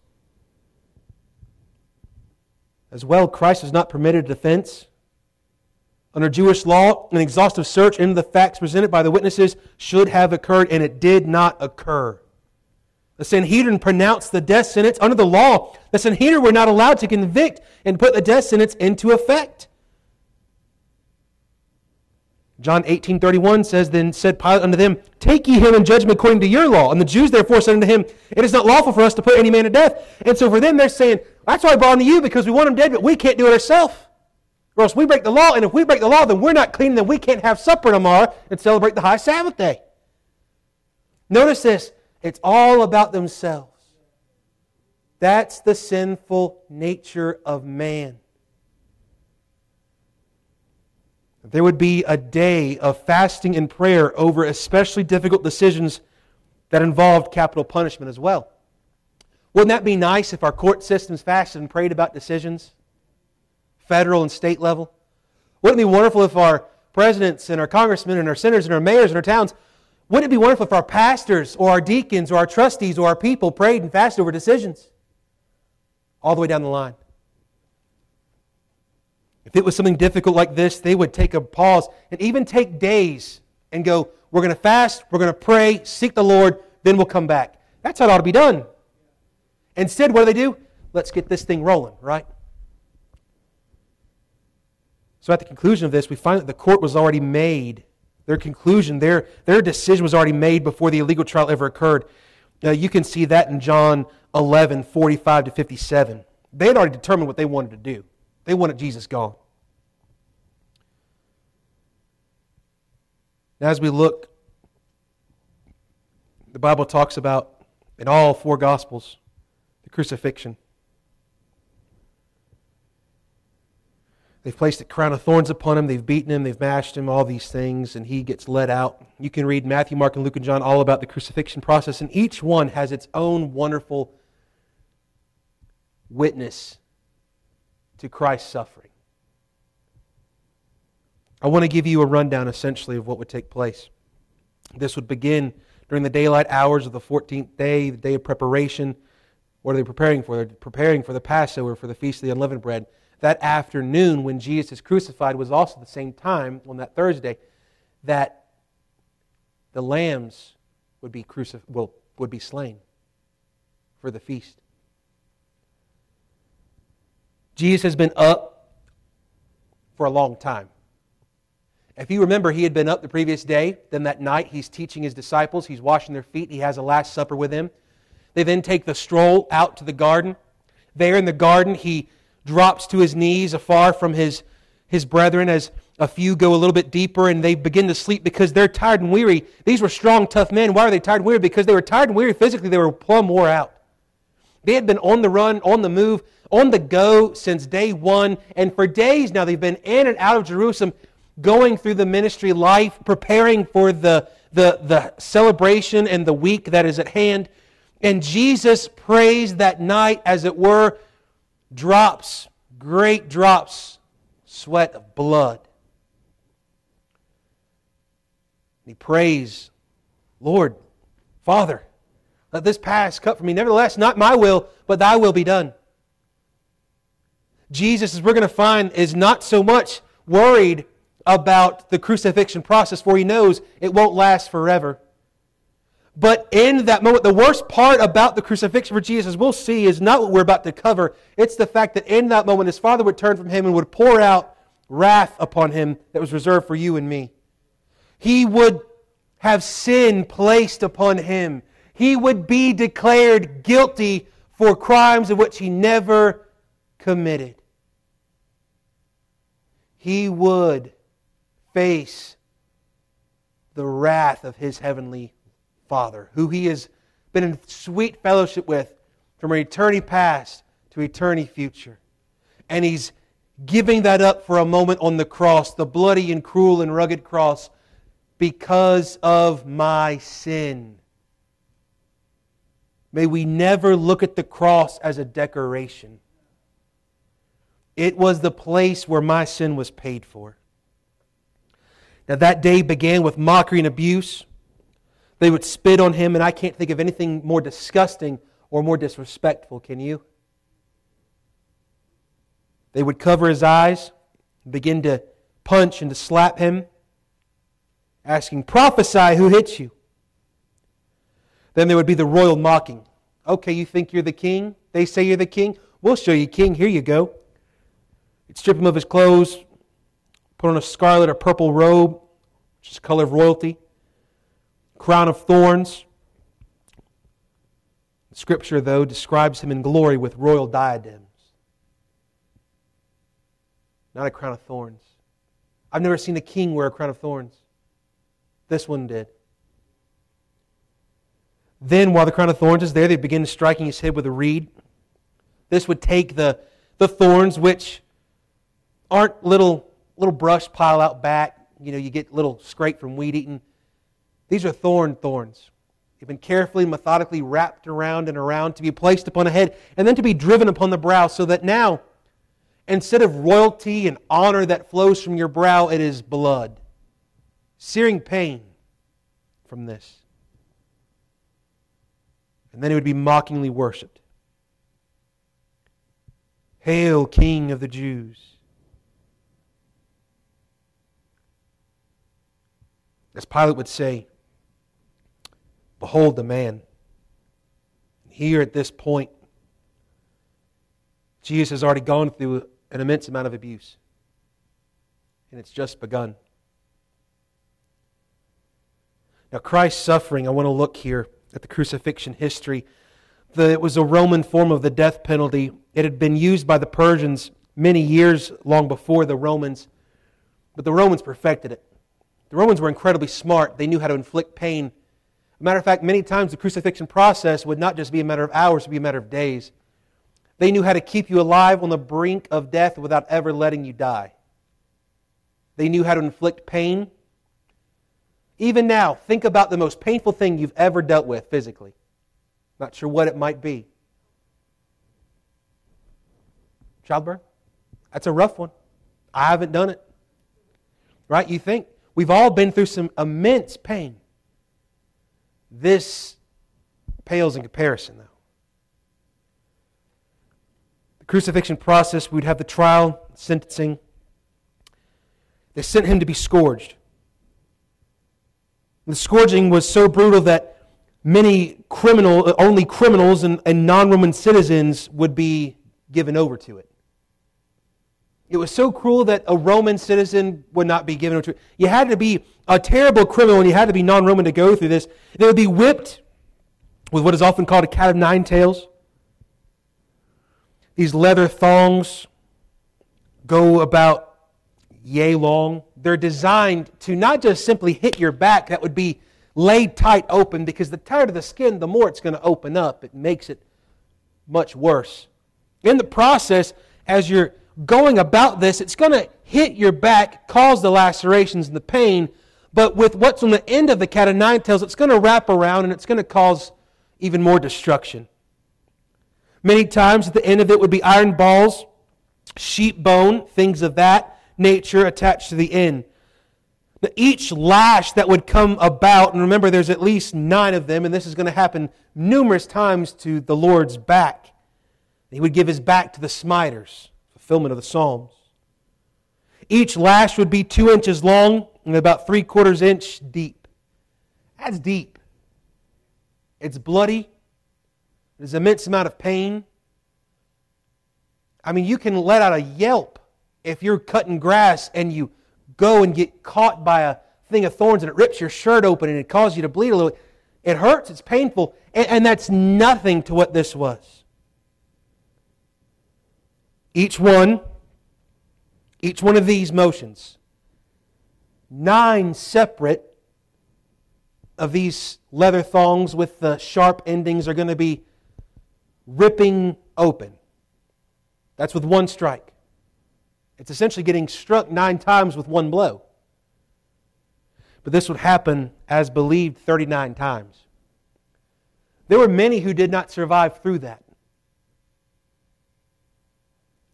As well, Christ has not permitted defense. Under Jewish law, an exhaustive search into the facts presented by the witnesses should have occurred, and it did not occur. The Sanhedrin pronounced the death sentence under the law. The Sanhedrin were not allowed to convict and put the death sentence into effect. John 18:31 says, Then said Pilate unto them, Take ye him in judgment according to your law. And the Jews therefore said unto him, It is not lawful for us to put any man to death. And so for them they're saying, That's why I brought unto you, because we want him dead, but we can't do it ourselves. Or else we break the law, and if we break the law, then we're not clean, then we can't have supper tomorrow and celebrate the high Sabbath day. Notice this. It's all about themselves. That's the sinful nature of man. There would be a day of fasting and prayer over especially difficult decisions that involved capital punishment as well. Wouldn't that be nice if our court systems fasted and prayed about decisions, federal and state level? Wouldn't it be wonderful if our presidents and our congressmen and our senators and our mayors and our towns, wouldn't it be wonderful if our pastors or our deacons or our trustees or our people prayed and fasted over decisions all the way down the line? If it was something difficult like this, they would take a pause and even take days and go, we're going to fast, we're going to pray, seek the Lord, then we'll come back. That's how it ought to be done. Instead, what do? Let's get this thing rolling, right? So at the conclusion of this, we find that the court was already made. Their conclusion, their decision was already made before the illegal trial ever occurred. Now, you can see that in John 11:45-57. They had already determined what they wanted to do. They wanted Jesus gone. Now, as we look, the Bible talks about, in all four Gospels, the crucifixion. They've placed a crown of thorns upon him. They've beaten him. They've mashed him, all these things, and he gets let out. You can read Matthew, Mark, and Luke, and John all about the crucifixion process, and each one has its own wonderful witness to Christ's suffering. I want to give you a rundown essentially of what would take place. This would begin during the daylight hours of the 14th day, the day of preparation. What are they preparing for? They're preparing for the Passover, for the Feast of the Unleavened Bread. That afternoon when Jesus is crucified was also the same time on that Thursday that the lambs would be would be slain for the feast. Jesus has been up for a long time. If you remember, he had been up the previous day. Then that night, he's teaching his disciples. He's washing their feet. He has a Last Supper with them. They then take the stroll out to the garden. There in the garden, he drops to his knees afar from his brethren as a few go a little bit deeper, and they begin to sleep because they're tired and weary. These were strong, tough men. Why are they tired and weary? Because they were tired and weary physically. They were plumb wore out. They had been on the run, on the move, on the go since day one. And for days now, they've been in and out of Jerusalem, going through the ministry life, preparing for the celebration and the week that is at hand. And Jesus prays that night, as it were, drops, great drops, sweat of blood. He prays, Lord, Father, let this pass cup from me. Nevertheless, not my will, but thy will be done. Jesus, as we're going to find, is not so much worried about the crucifixion process, for he knows it won't last forever. But in that moment, the worst part about the crucifixion for Jesus, we'll see, is not what we're about to cover. It's the fact that in that moment, His Father would turn from Him and would pour out wrath upon Him that was reserved for you and me. He would have sin placed upon Him. He would be declared guilty for crimes of which He never committed. He would face the wrath of His heavenly Father, who He has been in sweet fellowship with from eternity past to eternity future. And He's giving that up for a moment on the cross, the bloody and cruel and rugged cross, because of my sin. May we never look at the cross as a decoration. It was the place where my sin was paid for. Now that day began with mockery and abuse. They would spit on Him, and I can't think of anything more disgusting or more disrespectful, can you? They would cover His eyes, begin to punch and to slap Him, asking, "Prophesy, who hit you?" Then there would be the royal mocking. "Okay, you think you're the king? They say you're the king? We'll show you king, here you go." They'd strip Him of His clothes, put on a scarlet or purple robe, which is the color of royalty, crown of thorns. Scripture, though, describes Him in glory with royal diadems. Not a crown of thorns. I've never seen a king wear a crown of thorns. This one did. Then, while the crown of thorns is there, they begin striking His head with a reed. This would take the thorns, which aren't little brush pile out back. You know, you get little scrape from weed eating. These are thorns. They've been carefully, methodically wrapped around and around to be placed upon a head and then to be driven upon the brow, so that now, instead of royalty and honor that flows from your brow, it is blood. Searing pain from this. And then He would be mockingly worshipped. "Hail, King of the Jews." As Pilate would say, "Behold the man." Here at this point, Jesus has already gone through an immense amount of abuse. And it's just begun. Now, Christ's suffering, I want to look here at the crucifixion history. It was a Roman form of the death penalty. It had been used by the Persians many years long before the Romans, but the Romans perfected it. The Romans were incredibly smart. They knew how to inflict pain. As a matter of fact, many times the crucifixion process would not just be a matter of hours, it would be a matter of days. They knew how to keep you alive on the brink of death without ever letting you die. They knew how to inflict pain. Even now, think about the most painful thing you've ever dealt with physically. Not sure what it might be. Childbirth? That's a rough one. I haven't done it. Right? You think. We've all been through some immense pain. This pales in comparison, though. The crucifixion process, we'd have the trial, sentencing. They sent Him to be scourged. The scourging was so brutal that many criminals and non-Roman citizens would be given over to it. It was so cruel that a Roman citizen would not be given over to it. You had to be a terrible criminal and you had to be non-Roman to go through this. They would be whipped with what is often called a cat of nine tails. These leather thongs go about yay long. They're designed to not just simply hit your back, that would be laid tight open, because the tighter the skin, the more it's going to open up. It makes it much worse. In the process, as you're going about this, it's going to hit your back, cause the lacerations and the pain, but with what's on the end of the cat of nine tails, it's going to wrap around and it's going to cause even more destruction. Many times at the end of it would be iron balls, sheep bone, things of that nature attached to the end. Now, each lash that would come about, and remember there's at least 9 of them, and this is going to happen numerous times to the Lord's back. He would give His back to the smiters, fulfillment of the Psalms. Each lash would be 2 inches long and about 3/4 inch deep. That's deep. It's bloody. There's an immense amount of pain. I mean, you can let out a yelp if you're cutting grass and you go and get caught by a thing of thorns and it rips your shirt open and it causes you to bleed a little. It hurts, it's painful, and that's nothing to what this was. Each one of these motions, 9 separate of these leather thongs with the sharp endings are going to be ripping open. That's with one strike. It's essentially getting struck 9 times with one blow. But this would happen as believed 39 times. There were many who did not survive through that.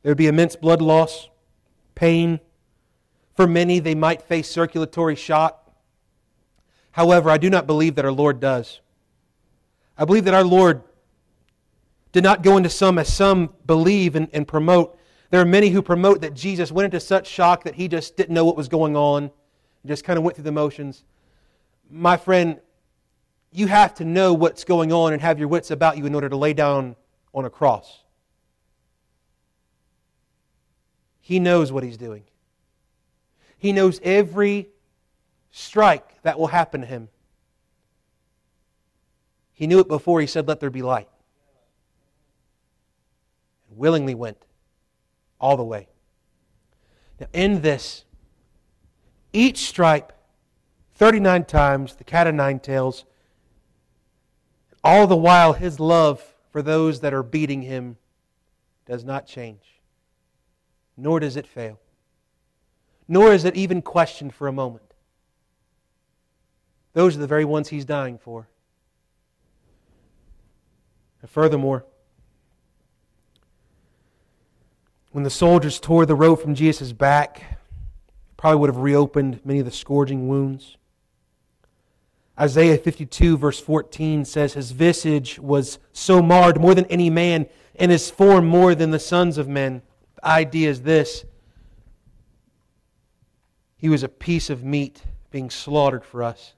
There would be immense blood loss, pain. For many, they might face circulatory shock. However, I do not believe that our Lord does. I believe that our Lord did not go into some, as some believe and promote. There are many who promote that Jesus went into such shock that He just didn't know what was going on. Just kind of went through the motions. My friend, you have to know what's going on and have your wits about you in order to lay down on a cross. He knows what He's doing. He knows every strike that will happen to Him. He knew it before He said, "Let there be light." And willingly went all the way. Now in this, each stripe, 39 times, the cat of nine tails. All the while, His love for those that are beating Him does not change. Nor does it fail. Nor is it even questioned for a moment. Those are the very ones He's dying for. And furthermore, when the soldiers tore the robe from Jesus' back, probably would have reopened many of the scourging wounds. Isaiah 52 verse 14 says, His visage was so marred more than any man, and His form more than the sons of men. The idea is this: He was a piece of meat being slaughtered for us.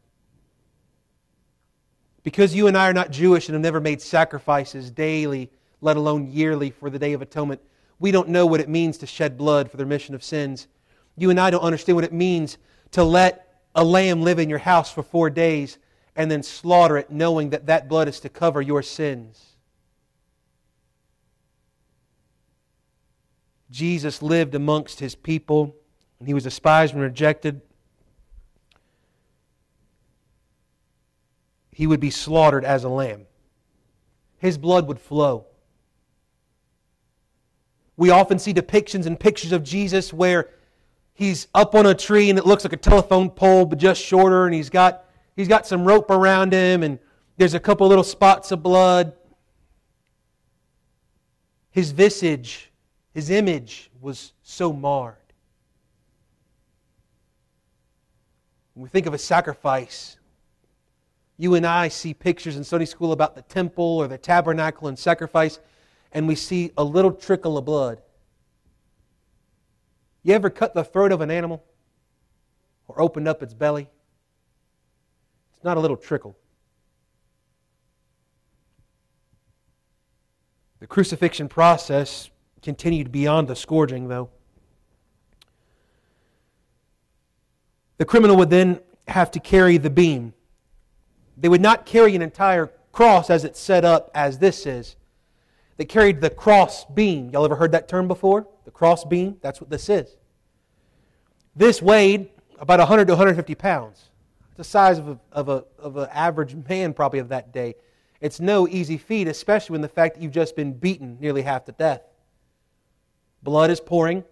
Because you and I are not Jewish and have never made sacrifices daily, let alone yearly, for the Day of Atonement, we don't know what it means to shed blood for the remission of sins. You and I don't understand what it means to let a lamb live in your house for 4 days and then slaughter it, knowing that that blood is to cover your sins. Jesus lived amongst His people, and He was despised and rejected. He would be slaughtered as a lamb. His blood would flow. We often see depictions and pictures of Jesus where He's up on a tree and it looks like a telephone pole, but just shorter. And he's got some rope around Him, and there's a couple little spots of blood. His visage, His image was so marred. When we think of a sacrifice, you and I see pictures in Sunday school about the temple or the tabernacle and sacrifice, and we see a little trickle of blood. You ever cut the throat of an animal or opened up its belly? It's not a little trickle. The crucifixion process continued beyond the scourging, though. The criminal would then have to carry the beam. They would not carry an entire cross as it's set up as this is. They carried the cross beam. Y'all ever heard that term before? The cross beam? That's what this is. This weighed about 100 to 150 pounds. It's the size of an average man probably of that day. It's no easy feat, especially when the fact that you've just been beaten nearly half to death. Blood is pouring.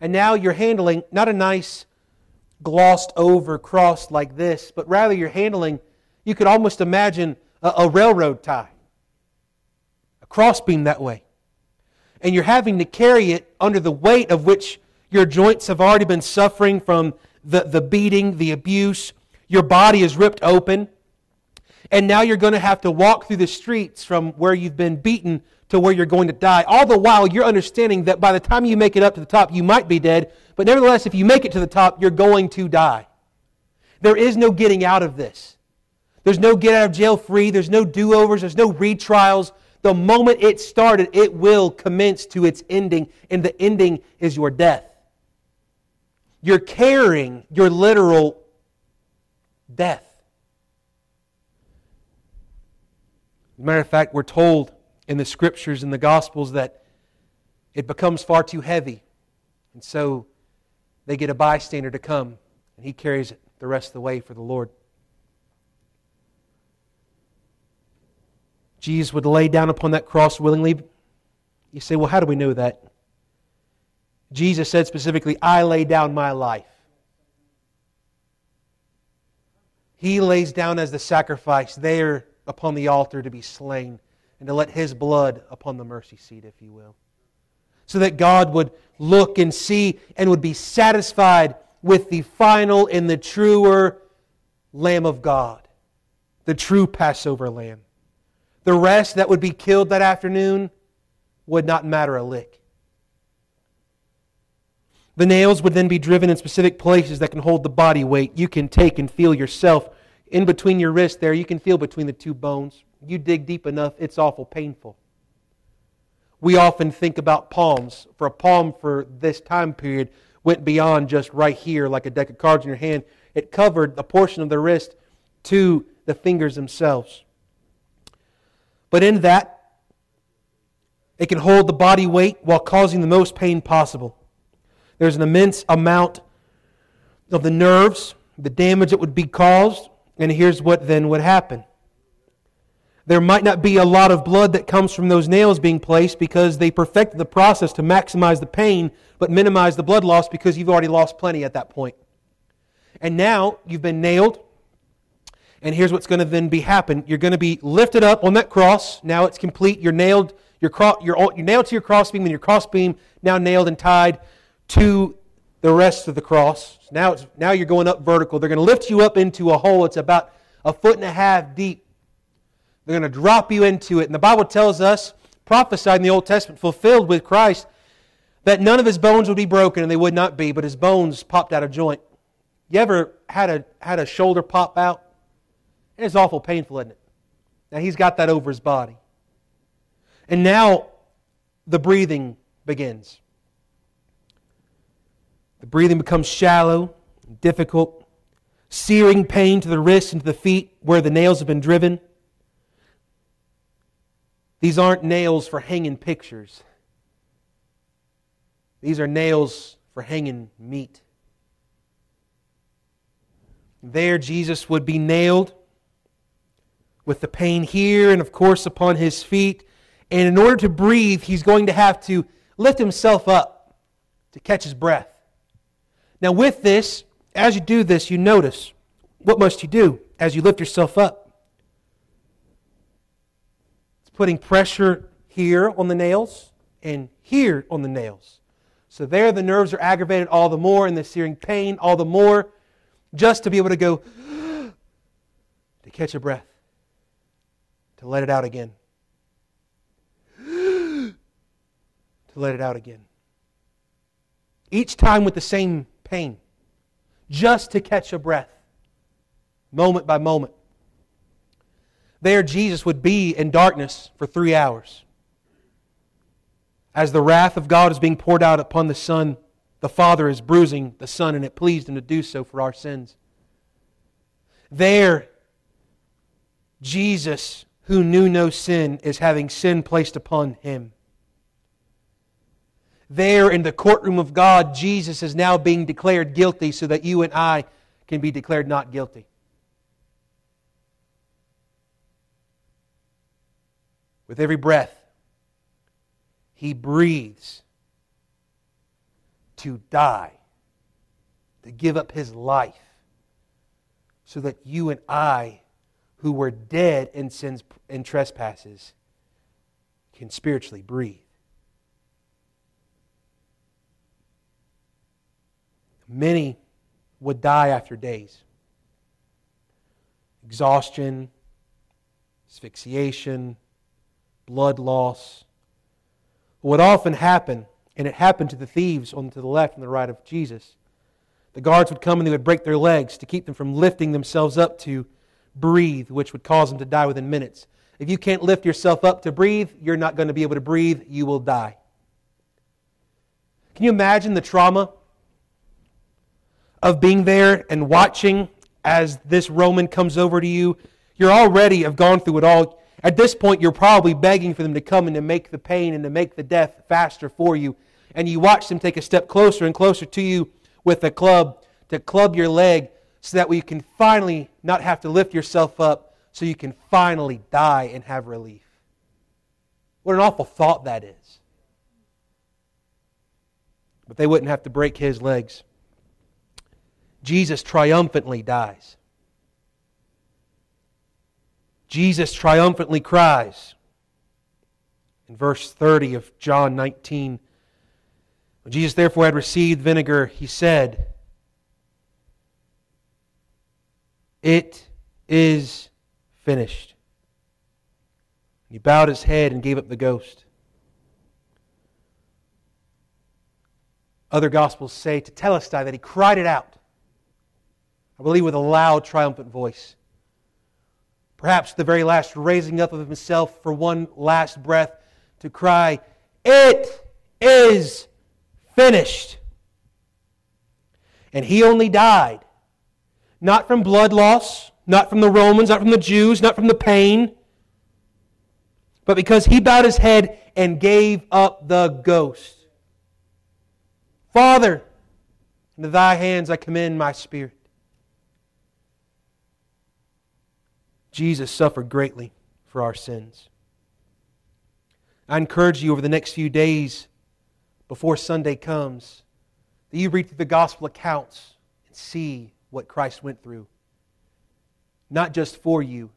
And now you're handling not a nice glossed over cross like this, but rather you're handling, you could almost imagine a railroad tie. Crossbeam that way. And you're having to carry it under the weight of which your joints have already been suffering from the beating, the abuse. Your body is ripped open. And now you're going to have to walk through the streets from where you've been beaten to where you're going to die. All the while, you're understanding that by the time you make it up to the top, you might be dead. But nevertheless, if you make it to the top, you're going to die. There is no getting out of this. There's no get out of jail free. There's no do-overs. There's no retrials. The moment it started, it will commence to its ending, and the ending is your death. You're carrying your literal death. As a matter of fact, we're told in the Scriptures and the Gospels that it becomes far too heavy. And so they get a bystander to come, and he carries it the rest of the way for the Lord. Jesus would lay down upon that cross willingly. You say, well, how do we know that? Jesus said specifically, I lay down my life. He lays down as the sacrifice there upon the altar to be slain, and to let His blood upon the mercy seat, if you will. So that God would look and see and would be satisfied with the final and the truer Lamb of God, the true Passover Lamb. The rest that would be killed that afternoon would not matter a lick. The nails would then be driven in specific places that can hold the body weight. You can take and feel yourself in between your wrists there. You can feel between the two bones. You dig deep enough, it's awful painful. We often think about palms. For a palm for this time period went beyond just right here like a deck of cards in your hand. It covered a portion of the wrist to the fingers themselves. But in that, it can hold the body weight while causing the most pain possible. There's an immense amount of the nerves, the damage that would be caused, and here's what then would happen. There might not be a lot of blood that comes from those nails being placed because they perfected the process to maximize the pain but minimize the blood loss because you've already lost plenty at that point. And now you've been nailed, and here's what's going to then be happen. You're going to be lifted up on that cross. Now it's complete. You're nailed. You're nailed to your crossbeam, and your crossbeam now nailed and tied to the rest of the cross. Now you're going up vertical. They're going to lift you up into a hole. It's about 1.5 feet deep. They're going to drop you into it. And the Bible tells us, prophesied in the Old Testament, fulfilled with Christ, that none of His bones would be broken, and they would not be, but His bones popped out of joint. You ever had a shoulder pop out? It's awful painful, isn't it? Now He's got that over His body. And now the breathing begins. The breathing becomes shallow, difficult, searing pain to the wrists and to the feet where the nails have been driven. These aren't nails for hanging pictures. These are nails for hanging meat. There Jesus would be nailed with the pain here and of course upon His feet. And in order to breathe, He's going to have to lift Himself up to catch His breath. Now with this, as you do this, you notice, what must you do as you lift yourself up? Putting pressure here on the nails and here on the nails. So there the nerves are aggravated all the more and the searing pain all the more just to be able to go to catch a breath, to let it out again, to let it out again. Each time with the same pain, just to catch a breath, moment by moment. There Jesus would be in darkness for 3 hours. As the wrath of God is being poured out upon the Son, the Father is bruising the Son, and it pleased Him to do so for our sins. There, Jesus, who knew no sin, is having sin placed upon Him. There in the courtroom of God, Jesus is now being declared guilty so that you and I can be declared not guilty. With every breath, He breathes to die, to give up His life, so that you and I, who were dead in sins and trespasses, can spiritually breathe. Many would die after days. Exhaustion, asphyxiation, blood loss, What often happened, and it happened to the thieves on to the left and the right of Jesus, the guards would come and they would break their legs to keep them from lifting themselves up to breathe, which would cause them to die within minutes. If you can't lift yourself up to breathe, you're not going to be able to breathe. You will die. Can you imagine the trauma of being there and watching as this Roman comes over to you? You're already have gone through it all. At this point, you're probably begging for them to come and to make the pain and to make the death faster for you. And you watch them take a step closer and closer to you with a club to club your leg so that way you can finally not have to lift yourself up, so you can finally die and have relief. What an awful thought that is. But they wouldn't have to break His legs. Jesus triumphantly dies. Jesus triumphantly cries. In verse 30 of John 19, when Jesus therefore had received vinegar, He said, "It is finished." He bowed His head and gave up the ghost. Other Gospels say to Telestai that He cried it out, I believe with a loud, triumphant voice. Perhaps the very last raising up of Himself for one last breath to cry, "It is finished." And He only died, not from blood loss, not from the Romans, not from the Jews, not from the pain, but because He bowed His head and gave up the ghost. "Father, into Thy hands I commend my spirit." Jesus suffered greatly for our sins. I encourage you over the next few days before Sunday comes that you read through the Gospel accounts and see what Christ went through. Not just for you,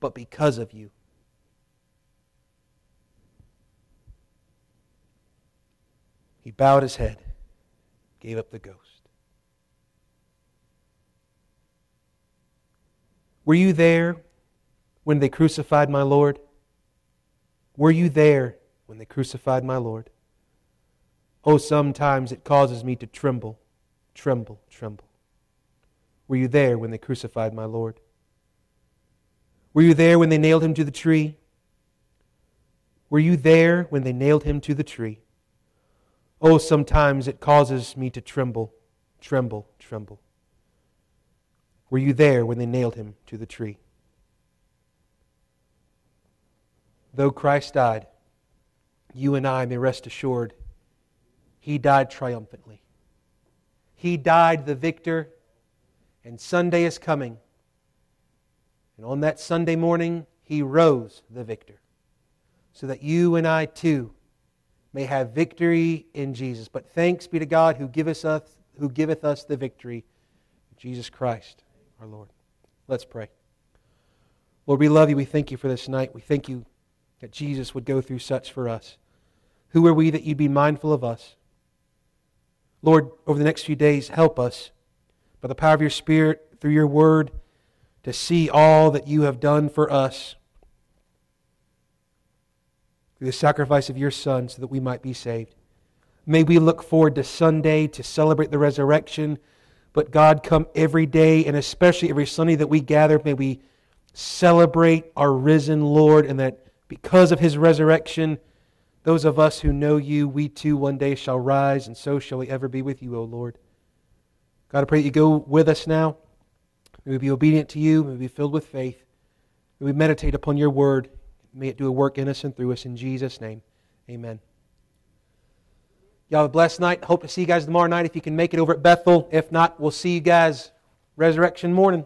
but because of you. He bowed His head, gave up the ghost. Were you there when they crucified my Lord? Were you there when they crucified my Lord? Oh, sometimes it causes me to tremble, tremble, tremble. Were you there when they crucified my Lord? Were you there when they nailed Him to the tree? Were you there when they nailed Him to the tree? Oh, sometimes it causes me to tremble, tremble, tremble. Were you there when they nailed Him to the tree? Though Christ died, you and I may rest assured He died triumphantly. He died the victor, and Sunday is coming. And on that Sunday morning, He rose the victor, so that you and I too may have victory in Jesus. But thanks be to God who giveth us the victory, Jesus Christ, our Lord. Let's pray. Lord, we love You. We thank You for this night. We thank You that Jesus would go through such for us. Who are we that You'd be mindful of us? Lord, over the next few days, help us by the power of Your Spirit, through Your Word, to see all that You have done for us through the sacrifice of Your Son so that we might be saved. May we look forward to Sunday to celebrate the resurrection. But God, come every day, and especially every Sunday that we gather, may we celebrate our risen Lord, and that because of His resurrection, those of us who know You, we too one day shall rise, and so shall we ever be with You, O Lord. God, I pray that You go with us now. May we be obedient to You. May we be filled with faith. May we meditate upon Your Word. May it do a work in us and through us. In Jesus' name, amen. Y'all have a blessed night. Hope to see you guys tomorrow night if you can make it over at Bethel. If not, we'll see you guys resurrection morning.